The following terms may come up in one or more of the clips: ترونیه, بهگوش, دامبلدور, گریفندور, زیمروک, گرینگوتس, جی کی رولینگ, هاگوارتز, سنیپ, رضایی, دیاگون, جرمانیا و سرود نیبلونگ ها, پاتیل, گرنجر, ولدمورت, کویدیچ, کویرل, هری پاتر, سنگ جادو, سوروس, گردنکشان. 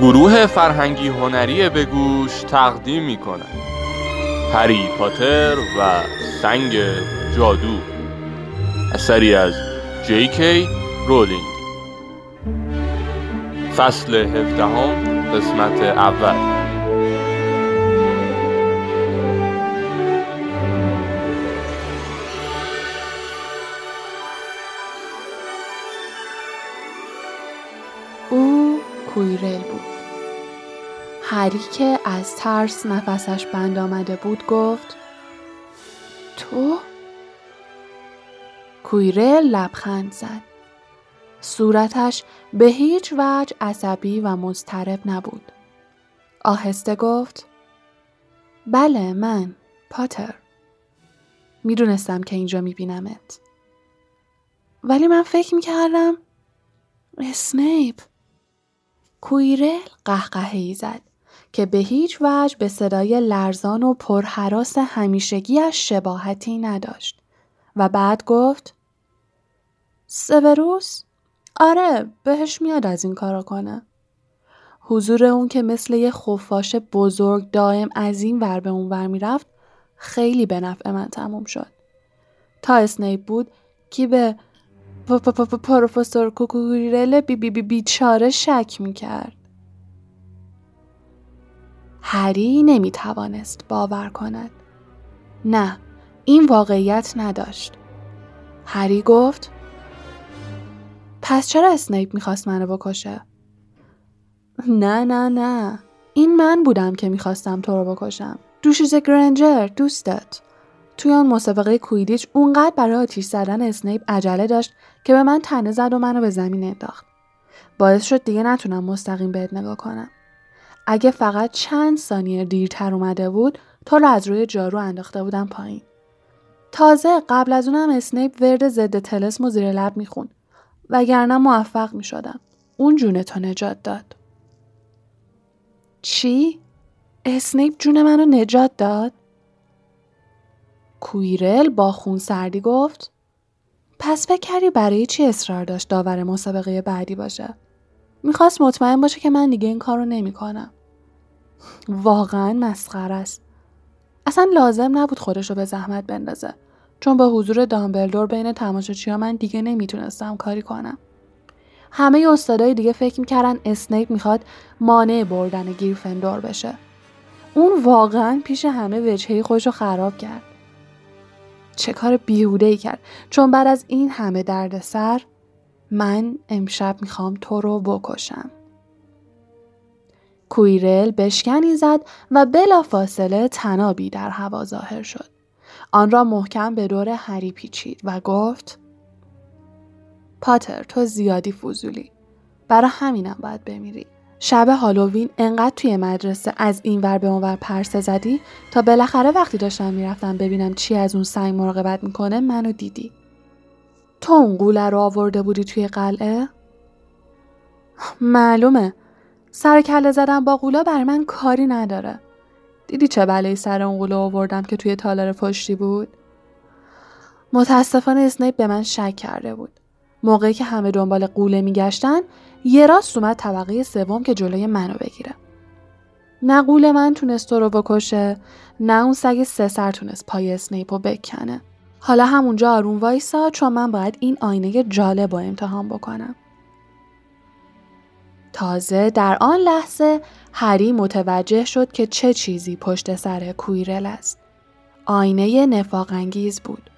گروه فرهنگی هنری به گوش تقدیم می‌کند هری پاتر و سنگ جادو، اثری از جی کی رولینگ، فصل 17، قسمت اول. کویرل بود. هری که از ترس نفسش بند آمده بود گفت تو؟ کویرل لبخند زد. صورتش به هیچ وجه عصبی و مضطرب نبود. آهسته گفت بله، من پاتر. میدونستم که اینجا میبینمت، ولی من فکر میکردم اسنیپ. کویرل قهقهه‌ای زد که به هیچ وجه به صدای لرزان و پرهراس همیشگیش شباهتی نداشت و بعد گفت سوروس؟ آره، بهش میاد از این کارا کنه. حضور اون که مثل یه خفاش بزرگ دائم از این ور به اون ور میرفت خیلی به نفع من تموم شد. تا اسنیپ بود که به پروفسور کویرل بیچاره شک میکرد. هری نمیتوانست باور کند. نه، این واقعیت نداشت. هری گفت پس چرا اسنیپ میخواست منو بکشه؟ نه، این من بودم که میخواستم تو رو بکشم. دوشیز گرنجر، دوستت. توی آن مسابقه کویدیچ اونقدر برای آتیش زدن اسنیپ عجله داشت که به من تنه زد و منو به زمین انداخت. باعث شد دیگه نتونم مستقیم بهت نگاه کنم. اگه فقط چند ثانیه دیرتر اومده بود، تو رو از روی جارو انداخته بودم پایین. تازه قبل از اونم اسنیپ ورد ضد طلسم و زیر لب میخون، وگرنه موفق میشدم. اون جون تو نجات داد. چی؟ اسنیپ جون منو نجات داد؟ کویرل با خون سردی گفت پس بکری برای چی اصرار داشت داور مسابقه بعدی باشه؟ میخواست مطمئن باشه که من دیگه این کارو نمی کنم. واقعا مسخره است. اصلا لازم نبود خودشو به زحمت بندازه، چون با حضور دامبلدور بین تماشاچی‌ها من دیگه نمیتونستم کاری کنم. همه استادای دیگه فکر میکردن اسنیپ میخواد مانع بردن گریفندور بشه. اون واقعا پیش همه وجهه خودشو خراب کرد. چه کار بیهوده‌ای کرد، چون بعد از این همه دردسر من امشب میخوام تو رو بکشم. کویرل بشکنی زد و بلافاصله تنابی در هوا ظاهر شد. آن را محکم به دور هری پیچید و گفت پاتر، تو زیادی فضولی. برای همینم باید بمیری. شب هالووین انقدر توی مدرسه از این ور به اون ور پرسه زدی تا بالاخره وقتی داشتم میرفتم ببینم چی از اون سنگ مراقبت میکنه منو دیدی. تو اون قوله رو آورده بودی توی قلعه؟ معلومه. سر کله زدم با قوله بر من کاری نداره. دیدی چه بلایی سر اون قوله آوردم که توی تالار پشتی بود؟ متاسفانه اسنیپ به من شک کرده بود. موقعی که همه دنبال قوله میگشتن، یه راست اومد طبقه سوم که جلوی منو بگیره. نه قوله من تونست تو رو بکشه، نه اون سگ سه سر تونست پای اسنیپ رو بکنه. حالا همونجا آروم وایسا، چون من باید این آینه جالب رو امتحان بکنم. تازه در آن لحظه هری متوجه شد که چه چیزی پشت سر کویرل است. آینه نفاق انگیز بود.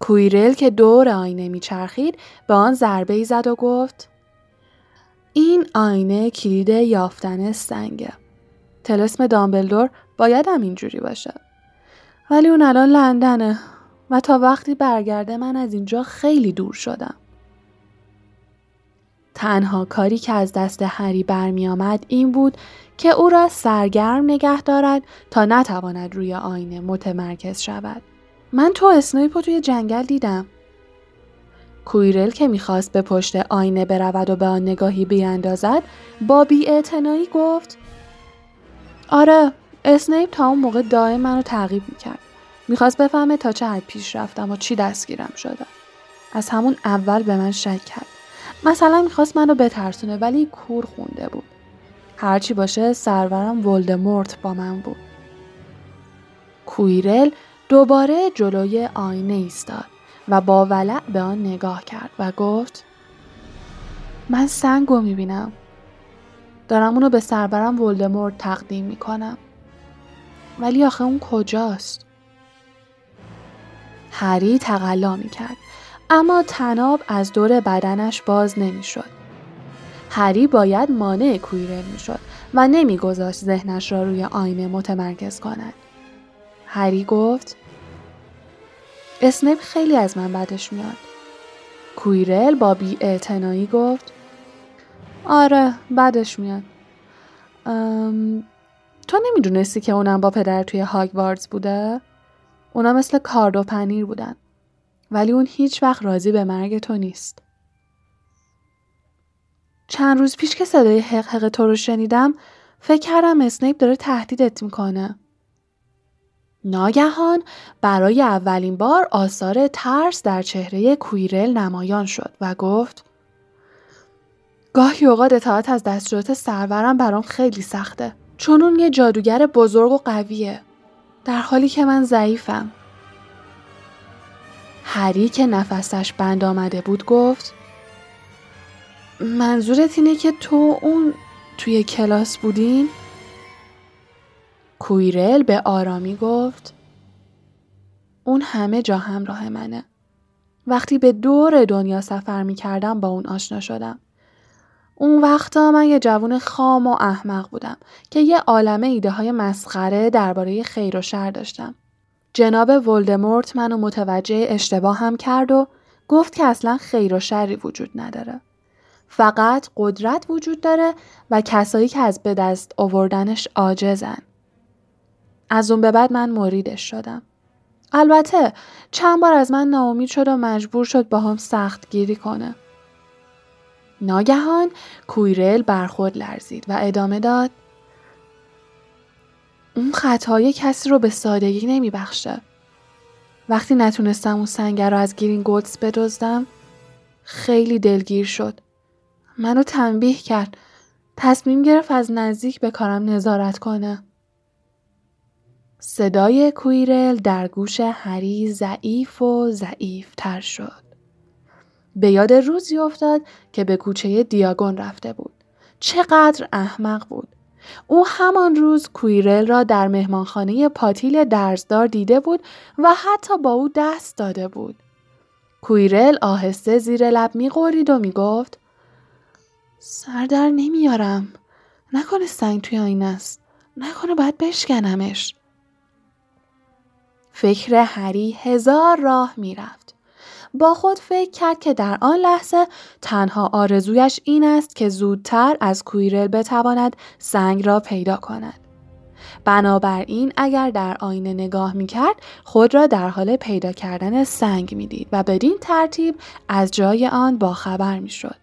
کویرل که دور آینه میچرخید به آن ضربه ای زد و گفت این آینه کلید یافتن سنگه. طلسم دامبلدور باید هم اینجوری باشه، ولی اون الان لندنه و تا وقتی برگرده من از اینجا خیلی دور شدم. تنها کاری که از دست هری برمی آمد این بود که او را سرگرم نگه دارد تا نتواند روی آینه متمرکز شود. من تو اسنیپ توی جنگل دیدم. کویرل که میخواست به پشت آینه برود و به آن نگاهی بیاندازد، با بی‌اعتنایی گفت آره، اسنیپ تا اون موقع دائم منو تعقیب میکرد. میخواست بفهمه تا چه حد پیش رفتم و چی دستگیرم شده. از همون اول به من شک کرد. مثلا میخواست منو بترسونه، ولی کور خونده بود. هرچی باشه سرورم ولدمورت با من بود. کویرل دوباره جلوی آینه ایستاد و با ولع به آن نگاه کرد و گفت من سنگو میبینم. دارم اونو به سرورم ولدمورت تقدیم میکنم. ولی آخه اون کجاست؟ هری تقلا میکرد اما تناب از دور بدنش باز نمیشد. هری باید مانع کویرل میشد و نمیگذاشت ذهنش را روی آینه متمرکز کند. هری گفت اسنیپ خیلی از من بدش میاد. کویرل با بی‌اعتنایی گفت آره بدش میاد. تو نمیدونستی که اونم با پدر توی هاگوارتز بوده؟ اونا مثل کارد و پنیر بودن. ولی اون هیچ وقت راضی به مرگ تو نیست. چند روز پیش که صدای حقحق تو رو شنیدم فکر کردم اسنیپ داره تهدیدت میکنه. ناگهان برای اولین بار آثار ترس در چهره کویرل نمایان شد و گفت گاهی اوقات اطاعت از دستورات سرورم برام خیلی سخته چون اون یه جادوگر بزرگ و قویه در حالی که من ضعیفم. هری که نفسش بند آمده بود گفت منظورت اینه که تو اون توی کلاس بودین؟ کویرل به آرامی گفت اون همه جا همراه منه. وقتی به دور دنیا سفر می کردم با اون آشنا شدم. اون وقتا من یه جوون خام و احمق بودم که یه عالمه ایده های مسخره درباره خیر و شر داشتم. جناب ولدمورت منو متوجه اشتباهم کرد و گفت که اصلا خیر و شری وجود نداره. فقط قدرت وجود داره و کسایی که از به دست آوردنش عاجزن. از اون به بعد من مریدش شدم. البته چند بار از من ناامید شد و مجبور شد با هم سخت گیری کنه. ناگهان کویرل برخود لرزید و ادامه داد. اون خطای کسی رو به سادگی نمی بخشه. وقتی نتونستم اون سنگر رو از گرینگوتس بدزدم خیلی دلگیر شد. منو تنبیه کرد. تصمیم گرفت از نزدیک به کارم نظارت کنه. صدای کویرل در گوش هری ضعیف و ضعیف‌تر شد. به یاد روزی افتاد که به کوچه دیاگون رفته بود. چقدر احمق بود. او همان روز کویرل را در مهمانخانه پاتیل درزدار دیده بود و حتی با او دست داده بود. کویرل آهسته زیر لب می‌غرید و می‌گفت سر در نمیارم. نکنه سنگ توی آینه است. نکنه باید بشکنمش. فکر هری هزار راه میرفت. با خود فکر کرد که در آن لحظه تنها آرزویش این است که زودتر از کویرل بتواند سنگ را پیدا کند. بنابراین اگر در آینه نگاه میکرد خود را در حال پیدا کردن سنگ میدید و بدین ترتیب از جای آن باخبر میشد.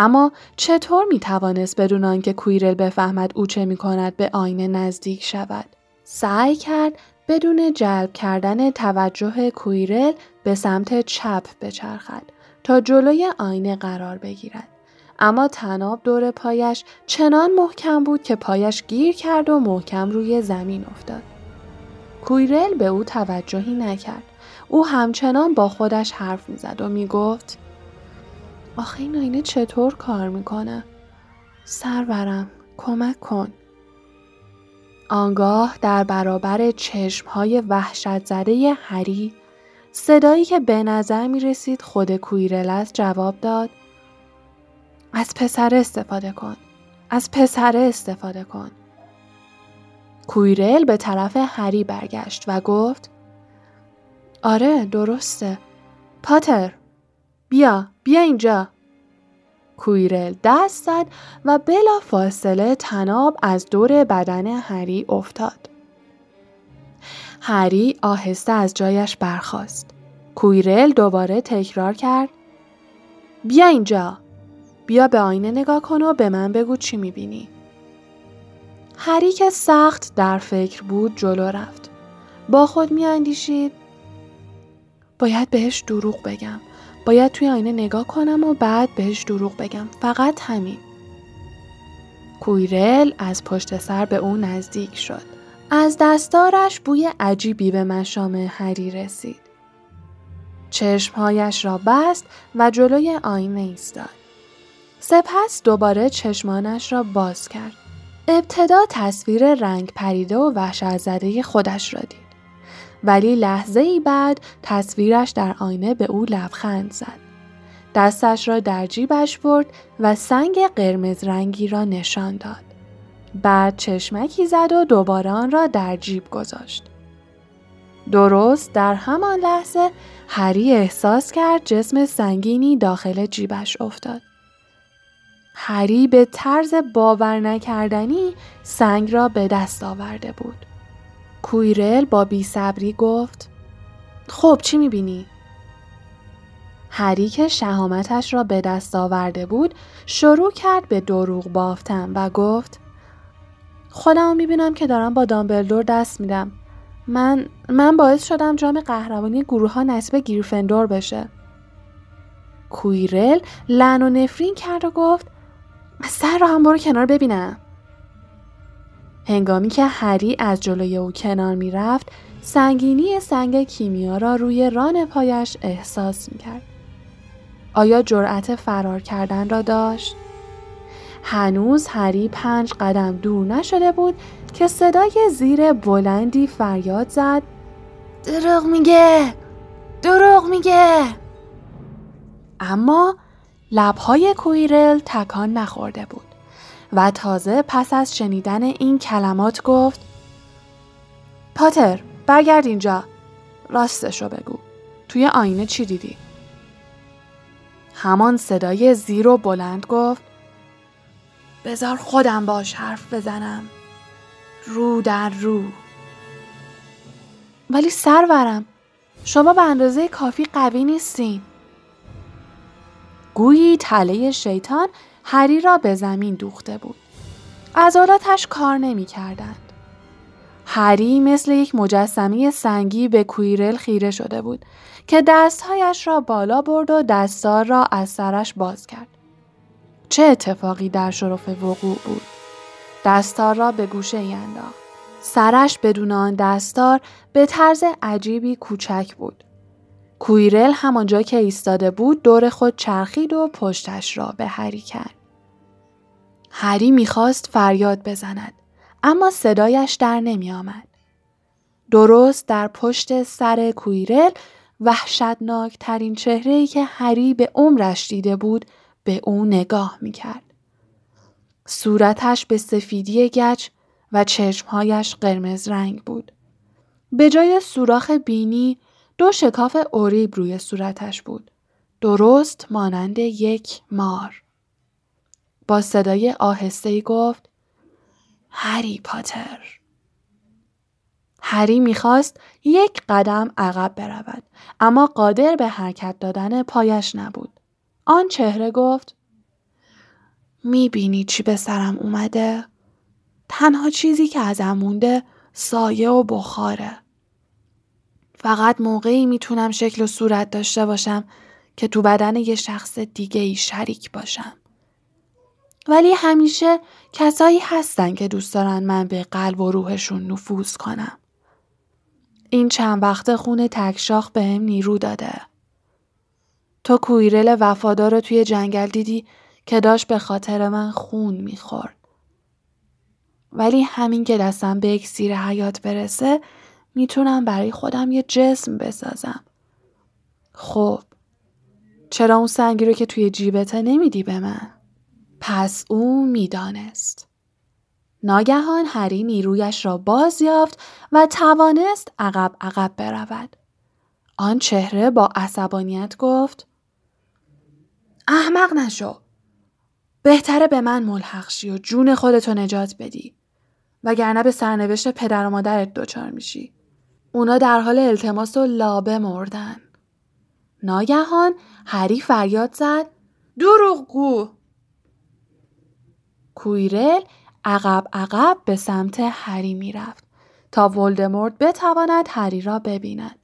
اما چطور میتوانست بدون آنکه کویرل بفهمد او چه میکند به آینه نزدیک شود؟ سعی کرد بدون جلب کردن توجه کویرل به سمت چپ بچرخد تا جلوی آینه قرار بگیرد. اما تناب دور پایش چنان محکم بود که پایش گیر کرد و محکم روی زمین افتاد. کویرل به او توجهی نکرد. او همچنان با خودش حرف میزد و میگفت آخه این آینه چطور کار میکنه؟ سرورم کمک کن. آنگاه در برابر چشم‌های وحشت‌زده هری صدایی که به نظر می‌رسید خود کویرل است جواب داد از پسر استفاده کن. از پسر استفاده کن. کویرل به طرف هری برگشت و گفت آره درسته. پاتر بیا اینجا. کویرل دست زد و بلا فاصله تناب از دور بدن هری افتاد. هری آهسته از جایش برخاست. کویرل دوباره تکرار کرد بیا اینجا. بیا به آینه نگاه کن و به من بگو چی میبینی. هری که سخت در فکر بود جلو رفت. با خود میاندیشید باید بهش دروغ بگم. باید توی آینه نگاه کنم و بعد بهش دروغ بگم. فقط همین. کویرل از پشت سر به او نزدیک شد. از دستارش بوی عجیبی به مشام هری رسید. چشمهایش را بست و جلوی آینه ایستاد. سپس دوباره چشمانش را باز کرد. ابتدا تصویر رنگ پریده و وحشت‌زده خودش را دید. ولی لحظه‌ای بعد تصویرش در آینه به او لبخند زد. دستش را در جیبش برد و سنگ قرمز رنگی را نشان داد. بعد چشمکی زد و دوباره آن را در جیب گذاشت. درست در همان لحظه هری احساس کرد جسم سنگینی داخل جیبش افتاد. هری به طرز باور نکردنی سنگ را به دست آورده بود. کویرل با بی‌صبری گفت: خب چی می‌بینی؟ هری که شهامتش را به دست آورده بود شروع کرد به دروغ بافتن و گفت: خودم می‌بینم که دارم با دامبلدور دست میدم. من باعث شدم جام قهرمانی گروه‌ها نصیب گریفندور بشه. کویرل لعن و نفرین کرد و گفت: سر را هم برو کنار ببینم. هنگامی که هری از جلوی او کنار می رفت، سنگینی سنگ کیمیا را روی ران پایش احساس می کرد. آیا جرأت فرار کردن را داشت؟ هنوز هری 5 قدم دور نشده بود که صدای زیر بلندی فریاد زد: دروغ میگه! دروغ میگه! اما لبهای کویرل تکان نخورده بود و تازه پس از شنیدن این کلمات گفت: پاتر، برگرد اینجا. راستشو بگو. توی آینه چی دیدی؟ همان صدای زیر و بلند گفت: بذار خودم باش حرف بزنم. رو در رو. ولی سرورم، شما به اندازه کافی قوی نیستین. گویی تله شیطان هری را به زمین دوخته بود. عضلاتش کار نمی کردند. هری مثل یک مجسمه سنگی به کویرل خیره شده بود که دستهایش را بالا برد و دستار را از سرش باز کرد. چه اتفاقی در شرف وقوع بود؟ دستار را به گوشه انداخت. سرش بدون آن دستار به طرز عجیبی کوچک بود. کویرل همانجا که ایستاده بود دور خود چرخید و پشتش را به هری کرد. هری میخواست فریاد بزند اما صدایش در نمی آمد. درست در پشت سر کویرل وحشتناک ترین چهره‌ای که هری به عمرش دیده بود به او نگاه میکرد. صورتش به سفیدی گچ و چشمهایش قرمز رنگ بود. به جای سوراخ بینی 2 شکاف اوریب روی صورتش بود. درست مانند یک مار. با صدای آهسته‌ای گفت: هری پاتر. هری میخواست 1 قدم عقب برود اما قادر به حرکت دادن پایش نبود. آن چهره گفت: میبینی چی به سرم اومده؟ تنها چیزی که ازم مونده سایه و بخاره. فقط موقعی میتونم شکل و صورت داشته باشم که تو بدن یه شخص دیگه‌ای شریک باشم. ولی همیشه کسایی هستن که دوست دارن من به قلب و روحشون نفوذ کنم. این چند وقته خون تکشاخ به هم نیرو داده. تو کویرل وفادارو توی جنگل دیدی که داشت به خاطر من خون میخورد. ولی همین که دستم به اکسیر حیات برسه میتونم برای خودم یه جسم بسازم. خب چرا اون سنگی رو که توی جیبت نمیدی به من؟ پس او میدانست. ناگهان هری نیرویش را باز یافت و توانست عقب عقب برود. آن چهره با عصبانیت گفت: احمق نشو. بهتره به من ملحق شی و جون خودتو نجات بدی وگرنه به سرنوشت پدر و مادرت دچار میشی. اونا در حال التماس و لابه مردن. ناگهان هری فریاد زد: دروغگو! کویرل عقب عقب به سمت هری میرفت تا ولدمورت بتواند هری را ببیند.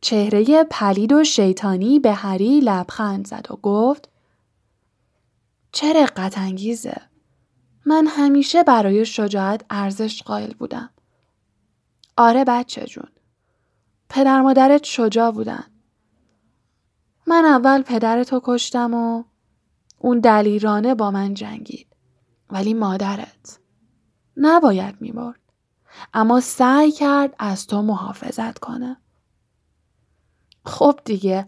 چهره پلید و شیطانی به هری لبخند زد و گفت: چه رقت‌انگیزه! من همیشه برای شجاعت ارزش قائل بودم. آره بچه جون. پدر مادرت شجاع بودن. من اول پدرتو کشتم و اون دلیرانه با من جنگید. ولی مادرت نباید می‌مرد. اما سعی کرد از تو محافظت کنه. خب دیگه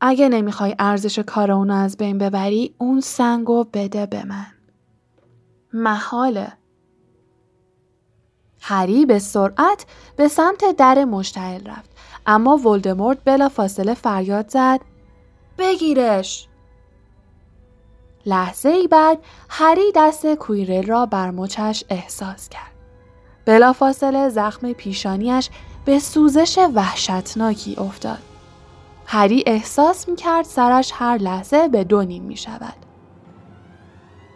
اگه نمیخوای ارزش کار اونو از بین ببری اون سنگو بده به من. محاله. هری به سرعت به سمت در مشتعل رفت اما ولدمورت بلافاصله فریاد زد بگیرش. لحظه‌ای بعد هری دست کویرل را بر مچش احساس کرد. بلافاصله زخم پیشانیش به سوزش وحشتناکی افتاد. هری احساس میکرد سرش هر لحظه به دو نیم میشود.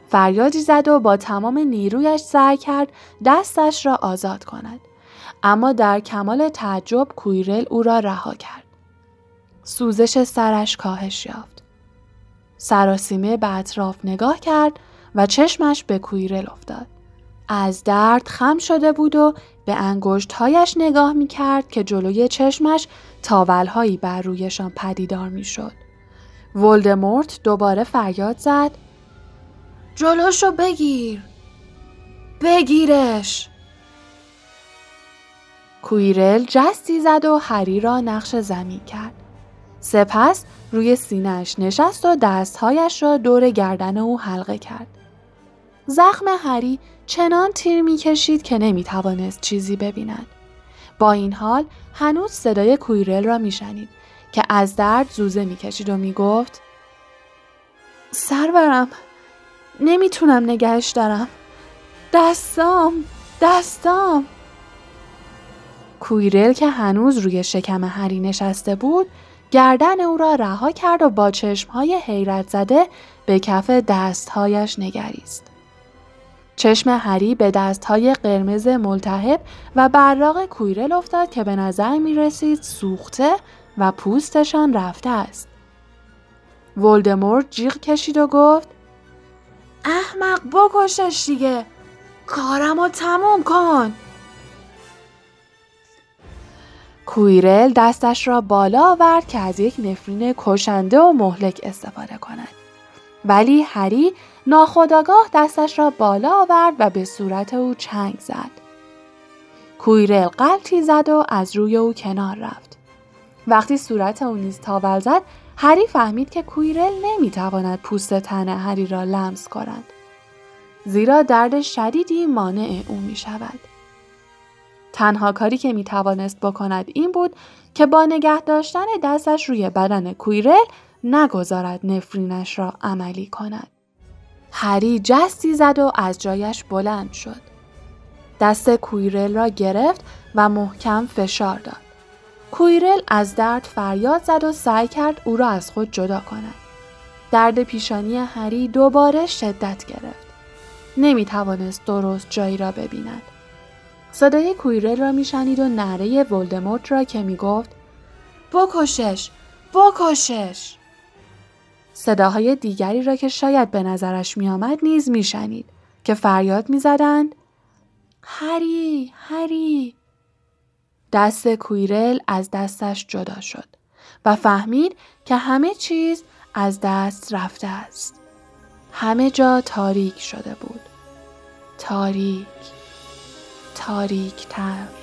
فریادی زد و با تمام نیرویش سعی کرد دستش را آزاد کند. اما در کمال تعجب کویرل او را رها کرد. سوزش سرش کاهش یافت. سراسیمه به اطراف نگاه کرد و چشمش به کویرل افتاد. از درد خم شده بود و به انگشت‌هایش نگاه می‌کرد که جلوی چشمش تاول‌هایی بر رویشان پدیدار می‌شد. ولدمورت دوباره فریاد زد: جلوشو بگیر! بگیرش! کویرل جستی زد و هری را نقش زمین کرد. سپس روی سینه‌اش نشست و دست‌هایش را دور گردن او حلقه کرد. زخم هری چنان تیر می‌کشید که نمی‌توانست چیزی ببیند. با این حال هنوز صدای کویرل را می‌شنید که از درد زوزه می‌کشید و می‌گفت سرورم نمی‌تونم نگهش دارم. دستام. کویرل که هنوز روی شکم هری نشسته بود، گردن او را رها کرد و با چشم‌های حیرت زده به کف دست‌هایش نگریست. چشم هری به دست‌های قرمز ملتهب و براق کویرل افتاد که به نظر می‌رسید سوخته و پوستشان رفته است. ولدمورت جیغ کشید و گفت احمق بکشش دیگه، کارمو تموم کن. کویرل دستش را بالا آورد که از یک نفرین کشنده و مهلک استفاده کند. ولی هری ناخودآگاه دستش را بالا آورد و به صورت او چنگ زد. کویرل غلطی زد و از روی او کنار رفت. وقتی صورت او نیز تاول زد، هری فهمید که کویرل نمیتواند پوست تن هری را لمس کند. زیرا درد شدیدی مانع او میشود. تنها کاری که میتوانست بکند این بود که با نگه داشتن دستش روی بدن کویرل نگذارد نفرینش را عملی کند. هری جستی زد و از جایش بلند شد. دست کویرل را گرفت و محکم فشار داد. کویرل از درد فریاد زد و سعی کرد او را از خود جدا کند. درد پیشانی هری دوباره شدت گرفت. نمیتوانست درست جایی را ببیند. صدای کویرل را میشنید و نعره ولدمورت را که میگفت بکشش. صداهای دیگری را که شاید به نظرش میآمد نیز میشنید که فریاد میزدند هری. دست کویرل از دستش جدا شد و فهمید که همه چیز از دست رفته است. همه جا تاریک شده بود. تاریک تاریک‌تر.